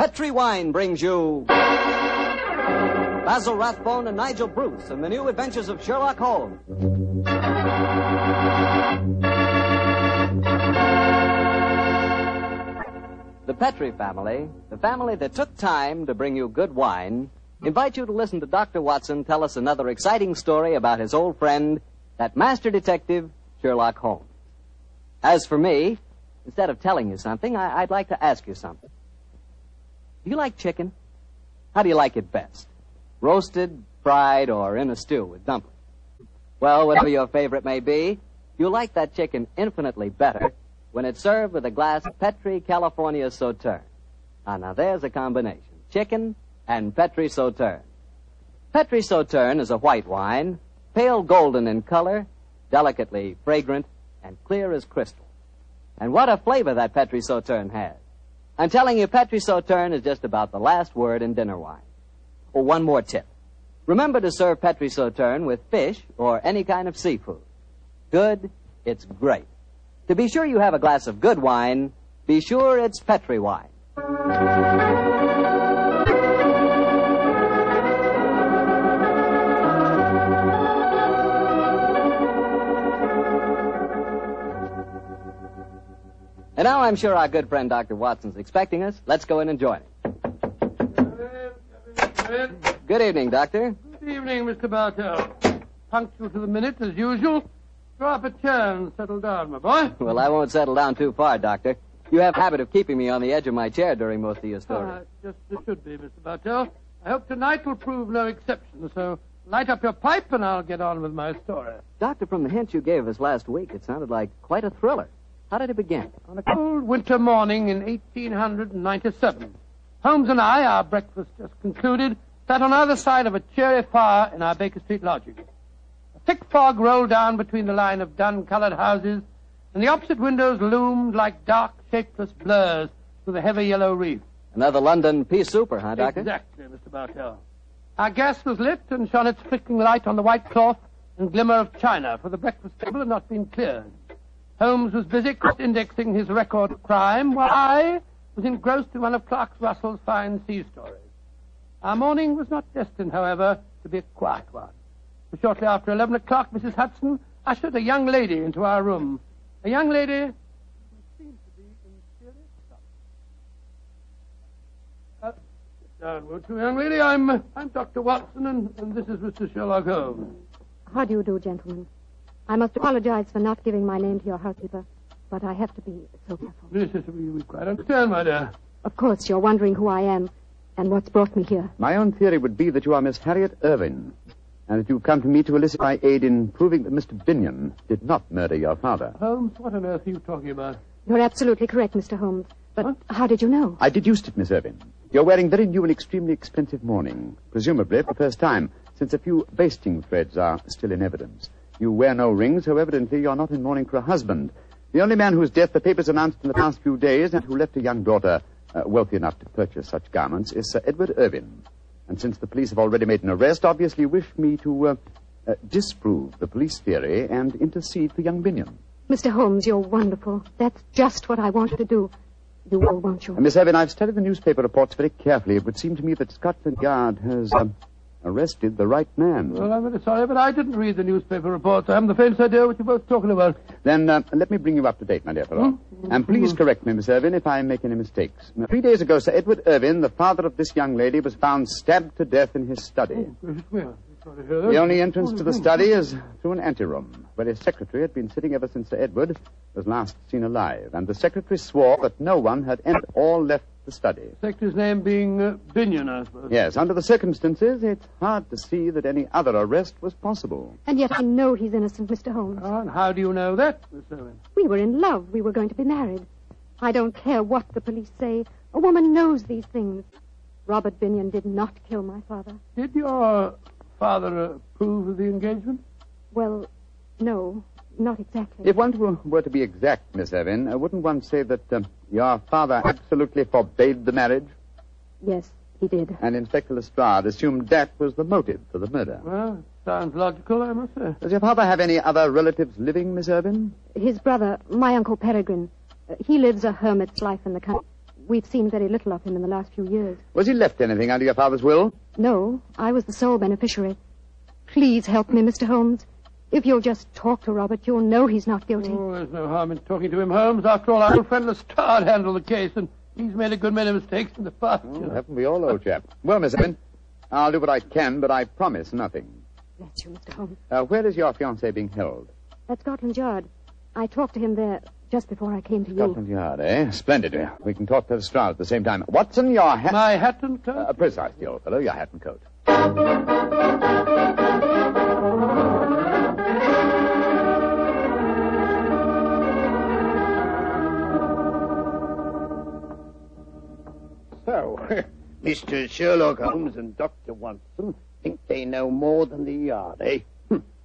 Petri Wine brings you Basil Rathbone and Nigel Bruce in the new adventures of Sherlock Holmes. The Petri family, the family that took time to bring you good wine, invite you to listen to Dr. Watson tell us another exciting story about his old friend, that master detective, Sherlock Holmes. As for me, instead of telling you something, I'd like to ask you something. Do you like chicken? How do you like it best? Roasted, fried, or in a stew with dumplings. Well, whatever your favorite may be, you'll like that chicken infinitely better when it's served with a glass of Petri California Sauterne. Now, there's a combination. Chicken and Petri Sauterne. Petri Sauterne is a white wine, pale golden in color, delicately fragrant, and clear as crystal. And what a flavor that Petri Sauterne has. I'm telling you, Petri Sauterne is just about the last word in dinner wine. Oh, one more tip. Remember to serve Petri Sauterne with fish or any kind of seafood. Good, it's great. To be sure you have a glass of good wine, be sure it's Petri wine. And now I'm sure our good friend Dr. Watson's expecting us. Let's go in and join him. Good evening, Doctor. Good evening, Mr. Bartell. Punctual to the minute, as usual. Drop a chair and settle down, my boy. Well, I won't settle down too far, Doctor. You have a habit of keeping me on the edge of my chair during most of your story. Just as it should be, Mr. Bartell. I hope tonight will prove no exception, so light up your pipe and I'll get on with my story. Doctor, from the hint you gave us last week, it sounded like quite a thriller. How did it begin? On a cold winter morning in 1897... Holmes and I, our breakfast just concluded, sat on either side of a cheery fire in our Baker Street lodging. A thick fog rolled down between the line of dun-colored houses, and the opposite windows loomed like dark, shapeless blurs through the heavy yellow wreath. Another London pea souper, huh, Doctor? Exactly, Mr. Bartell. Our gas was lit and shone its flickering light on the white cloth and glimmer of china, for the breakfast table had not been cleared. Holmes was busy indexing his record of crime, while I was engrossed in one of Clark Russell's fine sea stories. Our morning was not destined, however, to be a quiet one. For shortly after 11 o'clock, Mrs. Hudson ushered a young lady into our room. A young lady who seemed to be in serious trouble. Sit down, won't you, young lady? I'm Dr. Watson, and this is Mr. Sherlock Holmes. How do you do, gentlemen? I must apologize for not giving my name to your housekeeper. But I have to be so careful. Yes, we quite understand, my dear. Of course, you're wondering who I am and what's brought me here. My own theory would be that you are Miss Harriet Irving, and that you've come to me to elicit my aid in proving that Mr. Binion did not murder your father. Holmes, what on earth are you talking about? You're absolutely correct, Mr. Holmes. But what? How did you know? I deduced it, Miss Irving. You're wearing very new and extremely expensive mourning, presumably for the first time, since a few basting threads are still in evidence. You wear no rings, so evidently you're not in mourning for a husband. The only man whose death the papers announced in the past few days and who left a young daughter wealthy enough to purchase such garments is Sir Edward Irving. And since the police have already made an arrest, obviously wish me to disprove the police theory and intercede for young Binion. Mr. Holmes, you're wonderful. That's just what I wanted to do. You will, won't you? Miss Irving, I've studied the newspaper reports very carefully. It would seem to me that Scotland Yard has arrested the right man. Well, I'm very sorry, but I didn't read the newspaper reports. I haven't the faintest idea what you're both talking about. Then let me bring you up to date, my dear fellow. Mm-hmm. And please correct me, Miss Irving, if I make any mistakes. Now, 3 days ago, Sir Edward Irving, the father of this young lady, was found stabbed to death in his study. The only entrance to the study is through an anteroom, where his secretary had been sitting ever since Sir Edward was last seen alive. And the secretary swore that no one had entered or left the study. The secretary's name being Binion, I suppose. Yes, under the circumstances, it's hard to see that any other arrest was possible. And yet I know he's innocent, Mr. Holmes. Oh, and how do you know that, Miss Irving? We were in love. We were going to be married. I don't care what the police say. A woman knows these things. Robert Binion did not kill my father. Did your father approve of the engagement? Well, no, not exactly. If one were to be exact, Miss Irving, wouldn't one say that your father absolutely forbade the marriage? Yes, he did. And Inspector Lestrade assumed that was the motive for the murder. Well, sounds logical, I must say. Does your father have any other relatives living, Miss Irving? His brother, my uncle Peregrine. He lives a hermit's life in the country. We've seen very little of him in the last few years. Was he left anything under your father's will? No, I was the sole beneficiary. Please help me, Mr. Holmes. If you'll just talk to Robert, you'll know he's not guilty. Oh, there's no harm in talking to him, Holmes. After all, our old friend Lestrade handled the case, and he's made a good many mistakes in the past. Oh, haven't we all, old chap? Well, Miss Irving, I'll do what I can, but I promise nothing. Bless you, Mr. Holmes. Where is your fiancé being held? At Scotland Yard. I talked to him there just before I came to Scotland you. Scotland Yard, eh? Splendid. We can talk to Lestrade at the same time. Watson, your hat... My hat and coat? Precisely, old fellow, your hat and coat. So, Mr. Sherlock Holmes and Dr. Watson think they know more than the Yard, eh?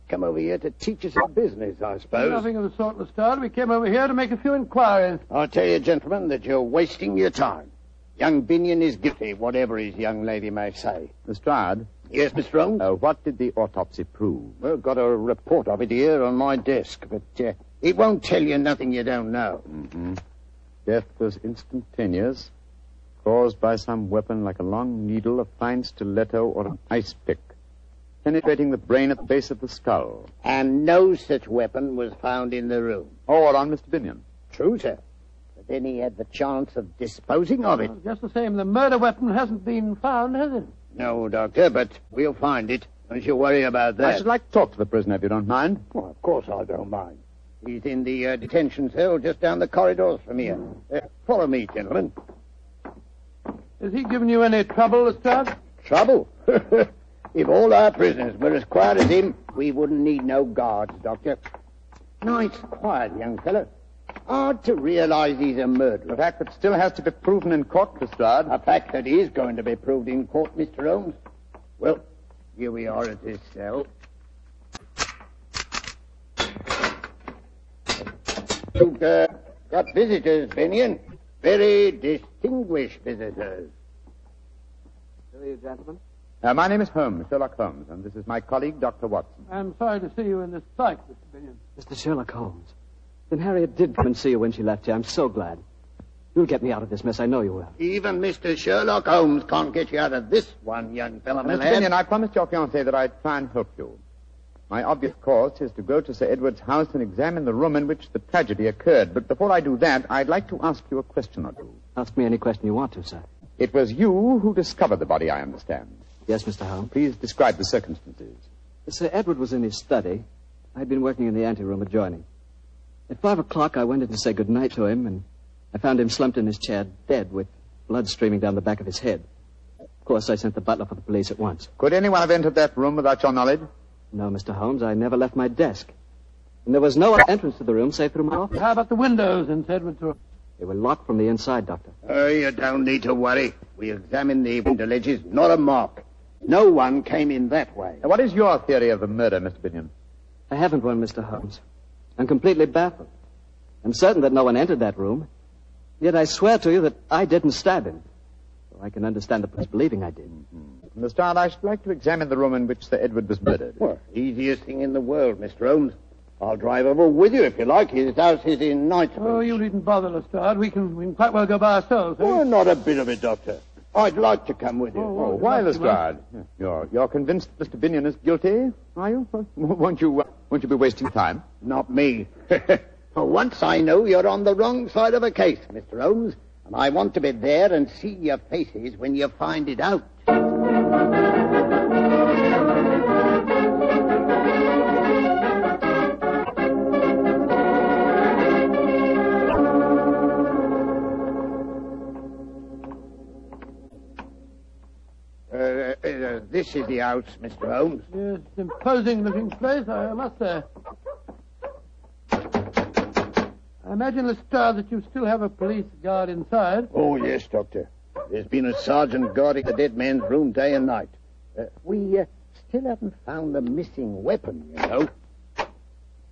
Come over here to teach us a business, I suppose. Nothing of the sort, Lestrade. We came over here to make a few inquiries. I'll tell you, gentlemen, that you're wasting your time. Young Binion is guilty, whatever his young lady may say. Lestrade? Yes, Mr. Holmes? What did the autopsy prove? Well, got a report of it here on my desk, but it won't tell you nothing you don't know. Mm-hmm. Death was instantaneous. Caused by some weapon like a long needle, a fine stiletto, or an ice pick, penetrating the brain at the base of the skull. And no such weapon was found in the room. Or on Mr. Binion. True, sir. But then he had the chance of disposing of it. Oh, just the same, the murder weapon hasn't been found, has it? No, Doctor, but we'll find it. Don't you worry about that. I should like to talk to the prisoner, if you don't mind. Well, of course I don't mind. He's in the detention cell just down the corridors from here. Follow me, gentlemen. Has he given you any trouble, Lestrade? Trouble? If all our prisoners were as quiet as him, we wouldn't need no guards, Doctor. Nice, quiet young fellow. Hard to realize he's a murderer. A fact that still has to be proven in court, Lestrade. A fact that is going to be proved in court, Mr. Holmes. Well, here we are at this cell. You've got visitors, Binion. Very distinguished visitors. Who are you, gentlemen? My name is Holmes, Sherlock Holmes, and this is my colleague, Dr. Watson. I'm sorry to see you in this plight, Mr. Binion. Mr. Sherlock Holmes, then Harriet did come and see you when she left you. I'm so glad. You'll get me out of this mess, I know you will. Even Mr. Sherlock Holmes can't get you out of this one, young fellow, my lad. Mr. Binion, I promised your fiancé that I'd try and help you. My obvious course is to go to Sir Edward's house and examine the room in which the tragedy occurred. But before I do that, I'd like to ask you a question or two. Ask me any question you want to, sir. It was you who discovered the body, I understand. Yes, Mr. Holmes. Please describe the circumstances. Sir Edward was in his study. I'd been working in the anteroom adjoining. At 5 o'clock, I went in to say good night to him, and I found him slumped in his chair, dead, with blood streaming down the back of his head. Of course, I sent the butler for the police at once. Could anyone have entered that room without your knowledge? No, Mr. Holmes, I never left my desk. And there was no entrance to the room save through my office. How about the windows in Edward's room? They were locked from the inside, Doctor. Oh, you don't need to worry. We examined the window ledges, not a mark. No one came in that way. Now, what is your theory of the murder, Mr. Binion? I haven't one, Mr. Holmes. I'm completely baffled. I'm certain that no one entered that room. Yet I swear to you that I didn't stab him. I can understand the police believing I did. Mm-hmm. Lestrade, I should like to examine the room in which Sir Edward was murdered. Well, easiest thing in the world, Mr. Holmes. I'll drive over with you if you like. His house is in Knightsbridge. Oh, you needn't bother, Lestrade. We can quite well go by ourselves. Eh? Oh, not a bit of it, Doctor. I'd like to come with you. Oh, why, Lestrade? You're convinced that Mr. Binion is guilty, are you? Won't you be wasting time? Not me. For once I know you're on the wrong side of a case, Mr. Holmes. And I want to be there and see your faces when you find it out. This is the house, Mr. Holmes. Yes, imposing looking place, I must say. imagine, Lestrade, that you still have a police guard inside. Oh, yes, Doctor. There's been a sergeant guarding the dead man's room day and night. We still haven't found the missing weapon, you know.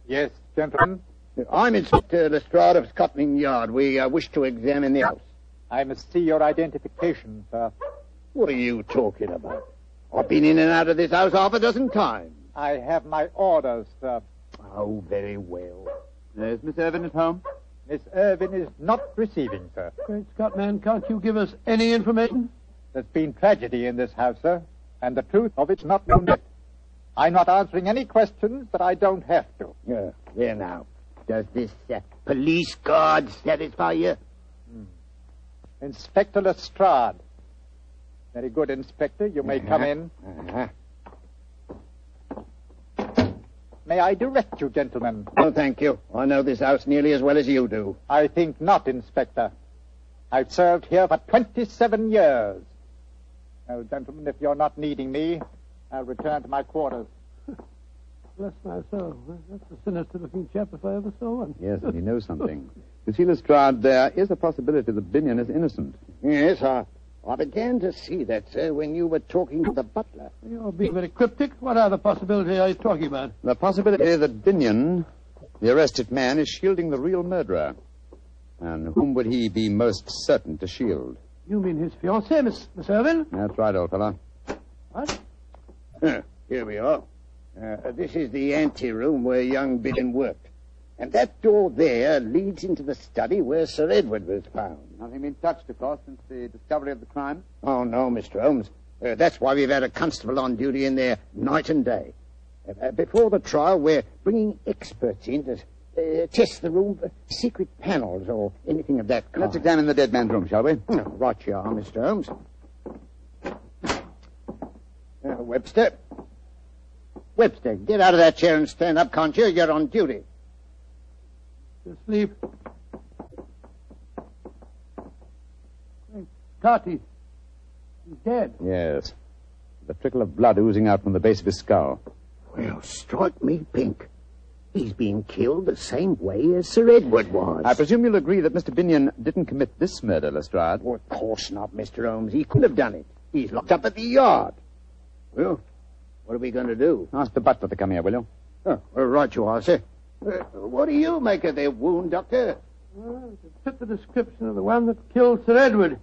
Yes, gentlemen? I'm Inspector Lestrade of Scotland Yard. We wish to examine the house. I must see your identification, sir. What are you talking about? I've been in and out of this house half a dozen times. I have my orders, sir. Oh, very well. Is Miss Irving at home? Miss Irving is not receiving, sir. Great Scott, man, can't you give us any information? There's been tragedy in this house, sir, and the truth of it's not known yet. I'm not answering any questions that I don't have to. Yeah, there now. Does this police guard satisfy you? Inspector Lestrade. Very good, Inspector. You may come in. May I direct you, gentlemen? No, thank you. I know this house nearly as well as you do. I think not, Inspector. I've served here for 27 years. Now, gentlemen, if you're not needing me, I'll return to my quarters. Bless my soul. That's a sinister-looking chap if I ever saw one. Yes, and he knows something. You see, Lestrade, there is a possibility that Binion is innocent. Yes, I began to see that, sir, when you were talking to the butler. You're being very cryptic. What other possibility are you talking about? The possibility that Binion, the arrested man, is shielding the real murderer. And whom would he be most certain to shield? You mean his fiancée, Miss Irving? That's right, old fellow. What? Here we are. This is the ante-room where young Binion worked. And that door there leads into the study where Sir Edward was found. Nothing been touched, of course, since the discovery of the crime? Oh, no, Mr. Holmes. That's why we've had a constable on duty in there night and day. Before the trial, we're bringing experts in to test the room for secret panels or anything of that kind. Let's examine the dead man's room, shall we? Right you are, Mr. Holmes. Webster. Webster, get out of that chair and stand up, can't you? You're on duty. Asleep. Scott, he's dead. Yes. The trickle of blood oozing out from the base of his skull. Well, strike me pink. He's been killed the same way as Sir Edward was. I presume you'll agree that Mr. Binion didn't commit this murder, Lestrade. Oh, of course not, Mr. Holmes. He couldn't have done it. He's locked up at the yard. Well, what are we going to do? Ask the butler to come here, will you? Oh, well, right you are, sir. What do you make of their wound, Doctor? Well, it fit the description of the one that killed Sir Edward.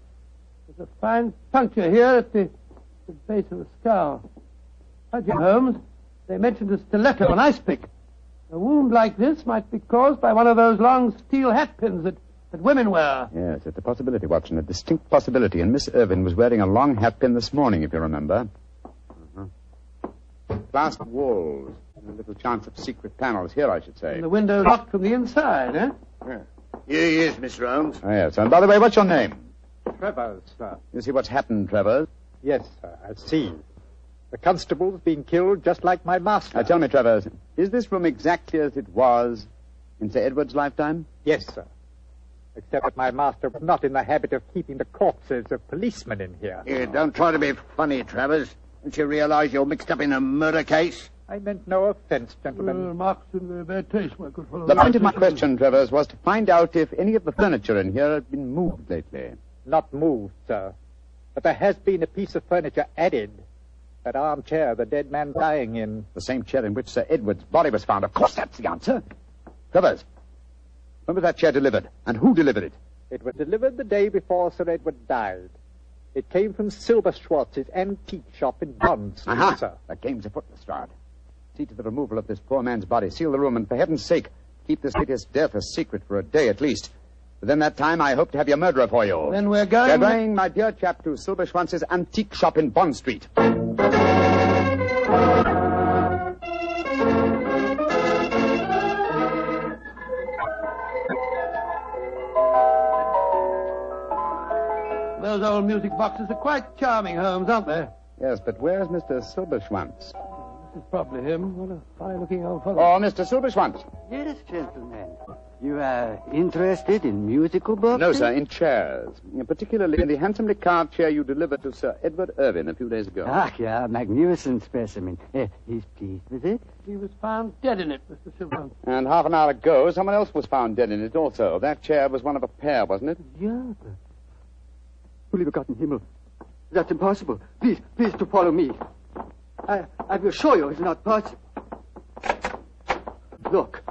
There's a fine puncture here at the base of the skull. Judge Holmes, they mentioned a stiletto, an ice pick. A wound like this might be caused by one of those long steel hat pins that women wear. Yes, it's a possibility, Watson, a distinct possibility. And Miss Irving was wearing a long hat pin this morning, if you remember. Glass walls. A little chance of secret panels here, I should say. And the window locked from the inside, eh? Yeah. Here he is, Mr. Holmes. Oh, yes, sir. And by the way, what's your name? Travers, sir. You see what's happened, Travers? Yes, sir, I see. The constable's been killed just like my master. Tell me, Travers, is this room exactly as it was in Sir Edward's lifetime? Yes, sir. Except that my master was not in the habit of keeping the corpses of policemen in here. Yeah, don't try to be funny, Travers. Don't you realize you're mixed up in a murder case? I meant no offense, gentlemen. Remarks in their bad taste, my good fellow. The point of my question, Travers, was to find out if any of the furniture in here had been moved lately. Not moved, sir. But there has been a piece of furniture added. That armchair the dead man lying in. The same chair in which Sir Edward's body was found. Of course, that's the answer. Travers, when was that chair delivered? And who delivered it? It was delivered the day before Sir Edward died. It came from Silberschwanz's antique shop in Bond Street, sir. That game's afoot, Lestrade. See to the removal of this poor man's body. Seal the room, and for heaven's sake, keep this latest death a secret for a day at least. Within that time, I hope to have your murderer for you. Then we're going... We're going, my dear chap, to Silberschwanz's antique shop in Bond Street. Those old music boxes are quite charming, Holmes, aren't they? Yes, but where's Mr. Silberschwanz? It's probably him. What a fine-looking old fellow. Oh, Mr. Silberschwanz. Yes, gentlemen. You are interested in musical books? No, sir, in chairs. Particularly in the handsomely carved chair you delivered to Sir Edward Irving a few days ago. Ah, yeah, a magnificent specimen. He's pleased with it. He was found dead in it, Mr. Silverman. And half an hour ago, someone else was found dead in it also. That chair was one of a pair, wasn't it? Yeah, but... Holy forgotten Himmel. That's impossible. Please to follow me. I will show you it's not possible. Look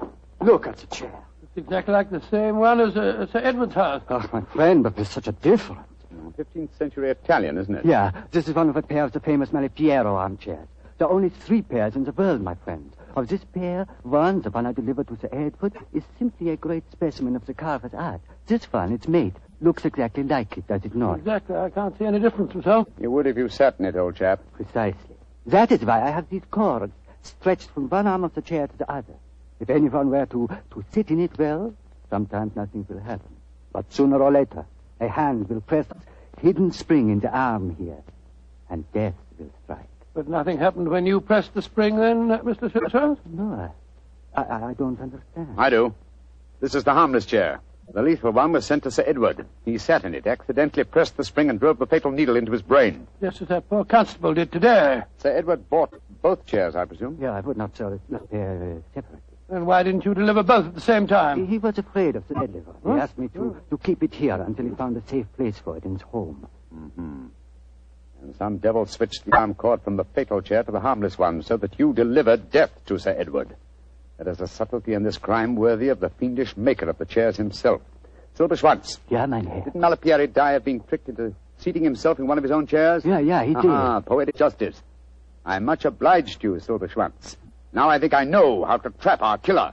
at the chair. Exactly like the same one as Sir Edward's house. Oh, my friend, but there's such a difference. 15th century Italian, isn't it? Yeah, this is one of a pair of the famous Malipiero armchairs. There are only three pairs in the world, my friend. Of this pair, one, the one I delivered to Sir Edward, is simply a great specimen of the carver's art. This one, its mate, looks exactly like it, does it not? Exactly. I can't see any difference myself. You would if you sat in it, old chap. Precisely. That is why I have these cords stretched from one arm of the chair to the other. If anyone were to sit in it, well, sometimes nothing will happen. But sooner or later, a hand will press a hidden spring in the arm here, and death will strike. But nothing happened when you pressed the spring, then, Mr. Silverschwanz? No, I don't understand. I do. This is the harmless chair. The lethal one was sent to Sir Edward. He sat in it, accidentally pressed the spring and drove the fatal needle into his brain. Just as that poor constable did today. Sir Edward bought both chairs, I presume? Yeah, I would not sell it. They're separate. Then why didn't you deliver both at the same time? He was afraid of the delivery. Huh? He asked me to keep it here until he found a safe place for it in his home. Mm-hmm. And some devil switched the arm cord from the fatal chair to the harmless one so that you delivered death to Sir Edward. There is a subtlety in this crime worthy of the fiendish maker of the chairs himself. Silberschwanz. Yeah, Mynheer. Didn't Malipiero die of being tricked into seating himself in one of his own chairs? Yeah, he did. Ah, poetic justice. I'm much obliged to you, Silberschwanz. Now I think I know how to trap our killer.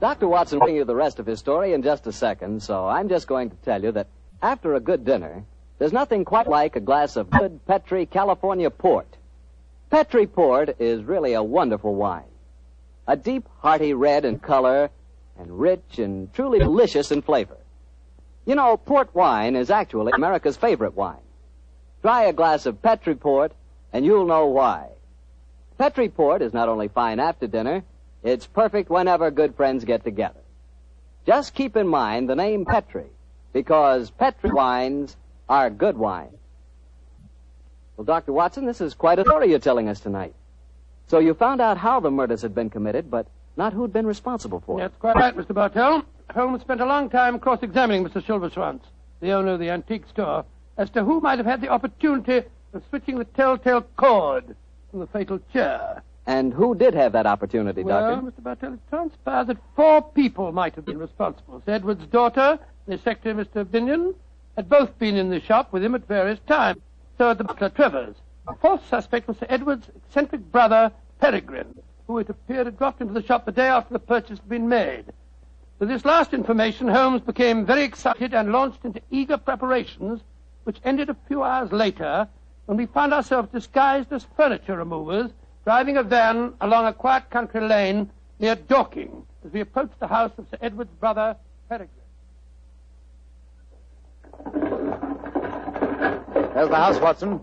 Dr. Watson will bring you the rest of his story in just a second, so I'm just going to tell you that after a good dinner, there's nothing quite like a glass of good Petri California port. Petri port is really a wonderful wine. A deep, hearty red in color and rich and truly delicious in flavor. You know, port wine is actually America's favorite wine. Try a glass of Petri Port, and you'll know why. Petri Port is not only fine after dinner, it's perfect whenever good friends get together. Just keep in mind the name Petri, because Petri wines are good wine. Well, Dr. Watson, this is quite a story you're telling us tonight. So you found out how the murders had been committed, but not who'd been responsible for it. That's quite right, Mr. Bartell. Holmes spent a long time cross-examining Mr. Silverschwanz, the owner of the antique store, as to who might have had the opportunity of switching the telltale cord from the fatal chair. And who did have that opportunity, Doctor? Well, Mr. Bartell, it transpires that four people might have been responsible. Edward's daughter, the secretary, Mr. Binion, had both been in the shop with him at various times. So had the butler, Travers. The fourth suspect was Sir Edward's eccentric brother, Peregrine, who it appeared had dropped into the shop the day after the purchase had been made. With this last information, Holmes became very excited and launched into eager preparations, which ended a few hours later when we found ourselves disguised as furniture removers, driving a van along a quiet country lane near Dorking as we approached the house of Sir Edward's brother, Peregrine. There's the house, Watson.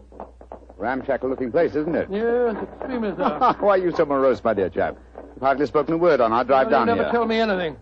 Ramshackle-looking place, isn't it? Yes, extremely so. Why are you so morose, my dear chap? You've hardly spoken a word on our drive down here. You never tell me anything.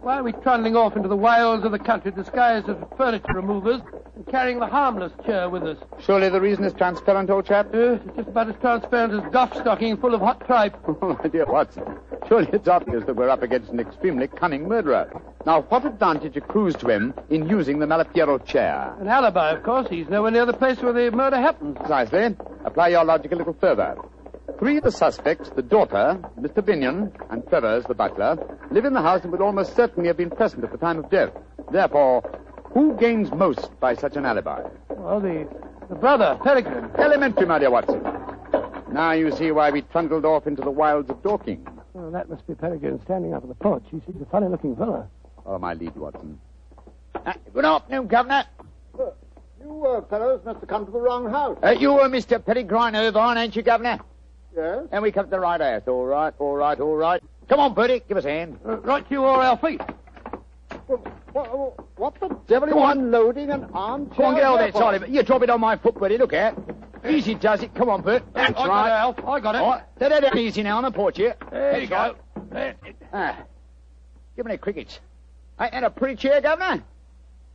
Why are we trundling off into the wilds of the country disguised as furniture removers and carrying the harmless chair with us? Surely the reason is transparent, old chap? It's just about as transparent as Duff's stocking full of hot tripe. Oh, my dear Watson, surely it's obvious that we're up against an extremely cunning murderer. Now, what advantage accrues to him in using the Malipiero chair? An alibi, of course. He's nowhere near the place where the murder happened. Precisely. Apply your logic a little further. Three of the suspects, the daughter, Mr. Binion, and Travers, the butler, live in the house and would almost certainly have been present at the time of death. Therefore, who gains most by such an alibi? Well, the brother, Peregrine. Elementary, my dear Watson. Now you see why we trundled off into the wilds of Dorking. Well, that must be Peregrine standing out of the porch. He seems a funny-looking fella. Oh, my lead, Watson. Good afternoon, Governor. You fellows must have come to the wrong house. You were Mr. Peregrine Irvine, ain't you, Governor? Yes. And we come to the right house. All right. Come on, Bertie. Give us a hand. Right to you or our feet. What the devil are you unloading an armchair? Come on, get on there, Charlie. But you drop it on my foot, buddy. Look at it. Easy does it. Come on, Bert. That's right. I got it. All right. That easy now on the porch here. There you go. Give me the crickets. Ain't that a pretty chair, Governor?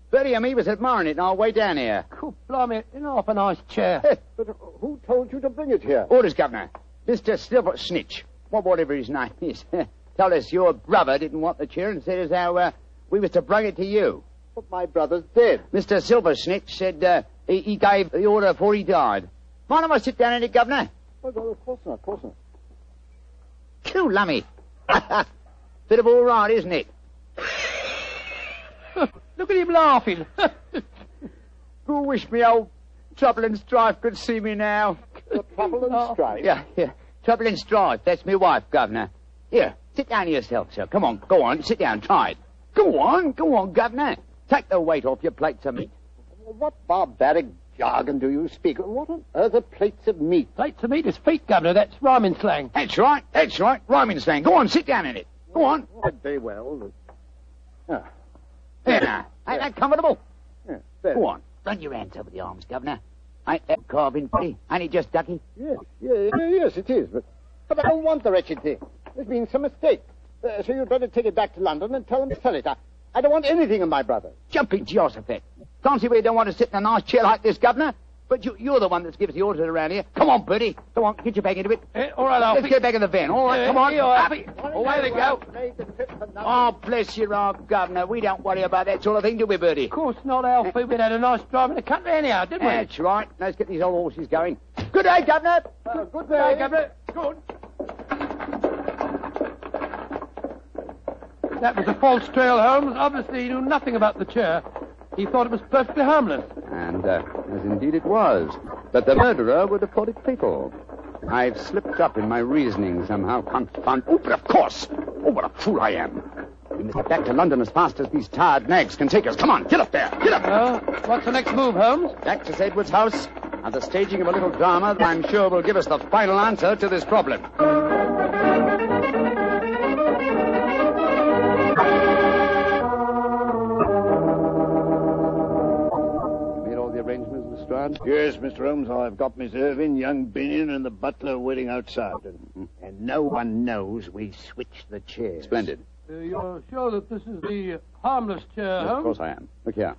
Bertie and me was admiring it on our way down here. Cool, blimey. It's half a nice chair. But who told you to bring it here? Orders, Governor. Mr. Silver Snitch. Whatever his name is. Told us your brother didn't want the chair and said as how we was to bring it to you. But my brother's dead. Mr. Silver Snitch said he gave the order before he died. Mind if I sit down in it, Governor? Oh, well, of course not, of course not. Cool, lummy. Bit of all right, isn't it? Look at him laughing. Who wish me old Trouble and Strife could see me now? Trouble and Strife? Yeah. Trouble and Strife. That's me wife, Governor. Here, sit down yourself, sir. Come on, go on, sit down, try it. Go on, Governor. Take the weight off your plates of meat. What barbaric jargon do you speak? What on earth are plates of meat? Plates of meat is feet, Governor. That's rhyming slang. That's right. Rhyming slang. Go on, sit down in it. Go on. Very well. Yeah. Ain't that comfortable? Yeah, go on. Run your hands over the arms, Governor. Ain't that carving pretty? Ain't it just ducky? Yes, it is. But I don't want the wretched thing. There's been some mistake. So you'd better take it back to London and tell them to sell it. I don't want anything of my brother. Jumping Jehoshaphat. Can't see where you don't want to sit in a nice chair like this, Governor. But you're the one that gives the orders around here. Come on, Bertie. Come on, get your bag into it. All right, Alfie. Let's get back in the van. All right, come on. Away they go. Oh, bless your heart, Governor. We don't worry about that sort of thing, do we, Bertie? Of course not, Alfie. We'd had a nice drive in the country anyhow, didn't we? That's right. Let's get these old horses going. Good day, Governor. Good day, Governor. Good. That was a false trail, Holmes. Obviously, he knew nothing about the chair. He thought it was perfectly harmless. And as indeed it was. But the murderer would have thought it fatal. I've slipped up in my reasoning somehow. Confound. Oh, but of course. Oh, what a fool I am. We must get back to London as fast as these tired nags can take us. Come on, get up there. Get up. Well, what's the next move, Holmes? Back to Edward's house and the staging of a little drama that I'm sure will give us the final answer to this problem. Yes, Mr. Holmes, I've got Miss Irving, young Binion, and the butler waiting outside. And no one knows we switched the chairs. Splendid. You're sure that this is the harmless chair, Holmes? Of course I am. Look here.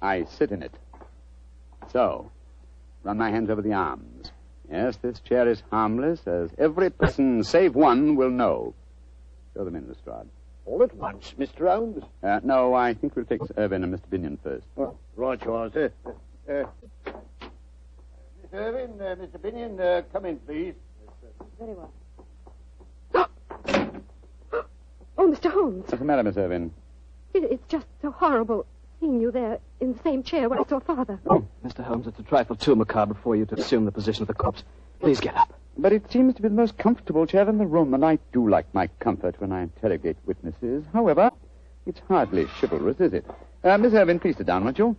I sit in it. So, run my hands over the arms. Yes, this chair is harmless, as every person save one will know. Show them in, Lestrade. All at once, Mr. Holmes? No, I think we'll take Irving and Mr. Binion first. Well, right, you are, sir. Miss Irving, Mr. Binion, come in, please. Very well. Oh, Mr. Holmes. What's the matter, Miss Irving? It's just so horrible seeing you there in the same chair where I saw Father. Oh, Mr. Holmes, it's a trifle too macabre for you to assume the position of the corpse. Please get up. But it seems to be the most comfortable chair in the room, and I do like my comfort when I interrogate witnesses. However, it's hardly chivalrous, is it? Miss Irving, please sit down, won't you?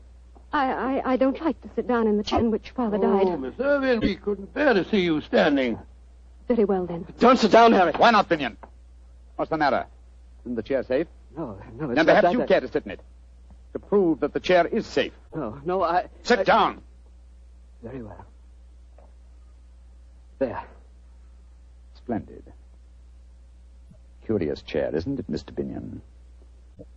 I don't like to sit down in the chair in which Father died. Oh, Miss Irving, we couldn't bear to see you standing. Very well, then. Don't sit down, Harry. Why not, Binion? What's the matter? Isn't the chair safe? No, it's not. Then perhaps you care to sit in it, to prove that the chair is safe. No, I... Sit down. Very well. There. Splendid. Curious chair, isn't it, Mr. Binion?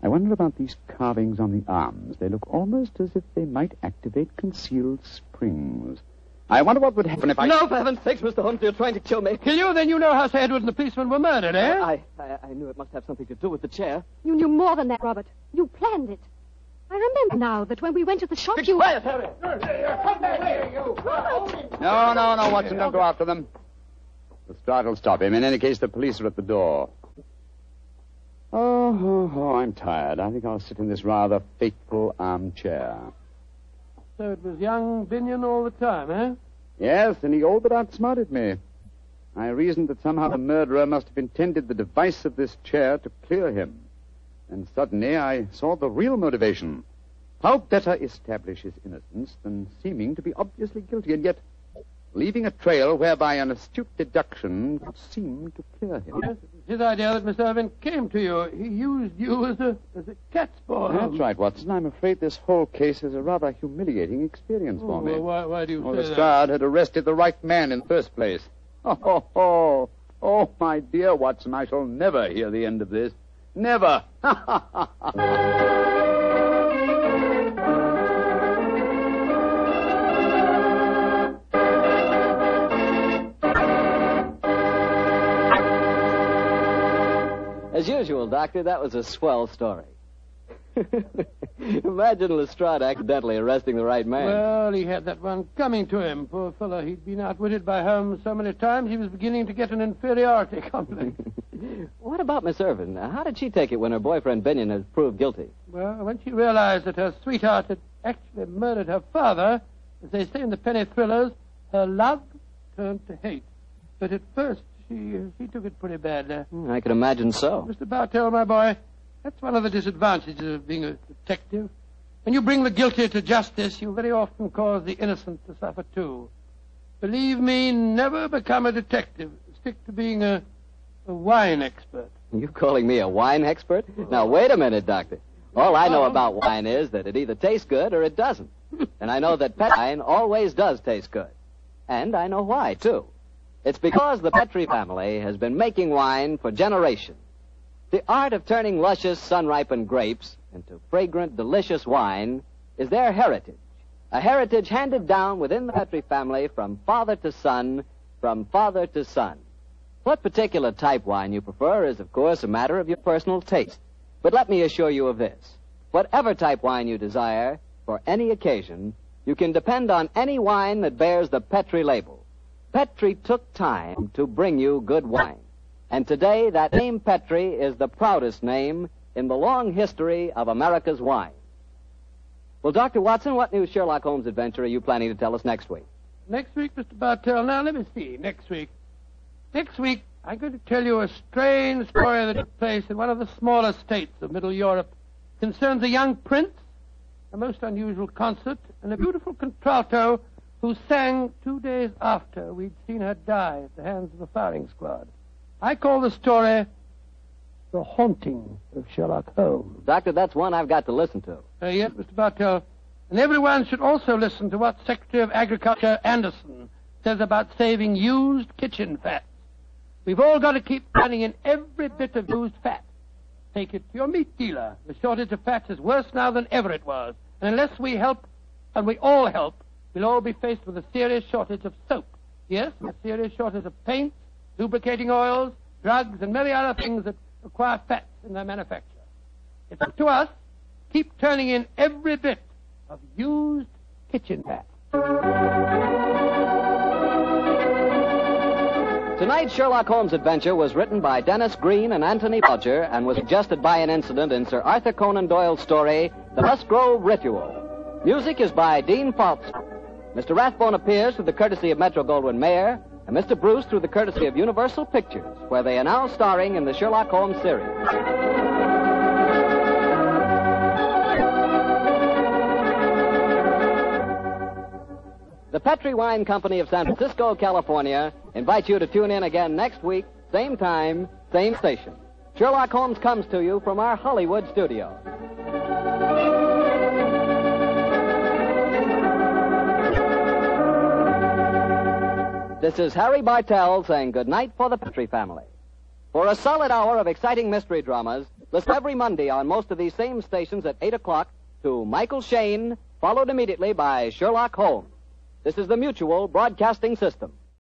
I wonder about these carvings on the arms. They look almost as if they might activate concealed springs. I wonder what would happen if I... No, for heaven's sakes, Mr. Holmes, you're trying to kill me. Kill you? Then you know how Sir Edward and the policeman were murdered, eh? I knew it must have something to do with the chair. You knew more than that, Robert. You planned it. I remember now that when we went to the shop, you... Quiet, Harry! Come back here, you! Robert! No, Watson, don't go after them. The start will stop him. In any case, the police are at the door. Oh, I'm tired. I think I'll sit in this rather fateful armchair. So it was young Binion all the time, eh? Yes, and he all but outsmarted me. I reasoned that somehow the murderer must have intended the device of this chair to clear him. And suddenly I saw the real motivation. How better establish his innocence than seeming to be obviously guilty, and yet leaving a trail whereby an astute deduction would seem to clear him? Yes, his idea that Miss Irving came to you. He used you as a cat's paw. That's right, Watson. I'm afraid this whole case is a rather humiliating experience for me. Well, why do you say that? Lestrade had arrested the right man in the first place. Oh, my dear Watson, I shall never hear the end of this. Never. As usual, Doctor, that was a swell story. Imagine Lestrade accidentally arresting the right man. Well, he had that one coming to him. Poor fellow, he'd been outwitted by Holmes so many times, he was beginning to get an inferiority complex. What about Miss Irving? How did she take it when her boyfriend Binion had proved guilty? Well, when she realized that her sweetheart had actually murdered her father, as they say in the penny thrillers, her love turned to hate. But at first, she took it pretty badly. I can imagine so. Mr. Bartell, my boy, that's one of the disadvantages of being a detective. When you bring the guilty to justice, you very often cause the innocent to suffer, too. Believe me, never become a detective. Stick to being a wine expert. You calling me a wine expert? Oh. Now, wait a minute, Doctor. All I know about wine is that it either tastes good or it doesn't. And I know that pet wine always does taste good. And I know why, too. It's because the Petri family has been making wine for generations. The art of turning luscious, sun-ripened grapes into fragrant, delicious wine is their heritage, a heritage handed down within the Petri family from father to son, from father to son. What particular type wine you prefer is, of course, a matter of your personal taste. But let me assure you of this. Whatever type wine you desire, for any occasion, you can depend on any wine that bears the Petri label. Petri took time to bring you good wine. And today, that name Petri is the proudest name in the long history of America's wine. Well, Dr. Watson, what new Sherlock Holmes adventure are you planning to tell us next week? Next week, Mr. Bartell? Now, let me see. Next week, I'm going to tell you a strange story that took place in one of the smaller states of Middle Europe. It concerns a young prince, a most unusual concert, and a beautiful contralto who sang 2 days after we'd seen her die at the hands of the firing squad. I call the story The Haunting of Sherlock Holmes. Doctor, that's one I've got to listen to. Yes, Mr. Bartell. And everyone should also listen to what Secretary of Agriculture Anderson says about saving used kitchen fats. We've all got to keep cutting in every bit of used fat. Take it to your meat dealer. The shortage of fats is worse now than ever it was. And unless we help, and we all help, we'll all be faced with a serious shortage of soap. Yes, a serious shortage of paint, lubricating oils, drugs, and many other things that require fats in their manufacture. It's up to us. Keep turning in every bit of used kitchen fat. Tonight's Sherlock Holmes adventure was written by Dennis Green and Anthony Boucher and was suggested by an incident in Sir Arthur Conan Doyle's story, The Musgrove Ritual. Music is by Dean Faltzman. Mr. Rathbone appears through the courtesy of Metro-Goldwyn-Mayer, and Mr. Bruce through the courtesy of Universal Pictures, where they are now starring in the Sherlock Holmes series. The Petri Wine Company of San Francisco, California, invites you to tune in again next week, same time, same station. Sherlock Holmes comes to you from our Hollywood studio. This is Harry Bartell saying goodnight for the Petri family. For a solid hour of exciting mystery dramas, listen every Monday on most of these same stations at 8 o'clock to Michael Shane, followed immediately by Sherlock Holmes. This is the Mutual Broadcasting System.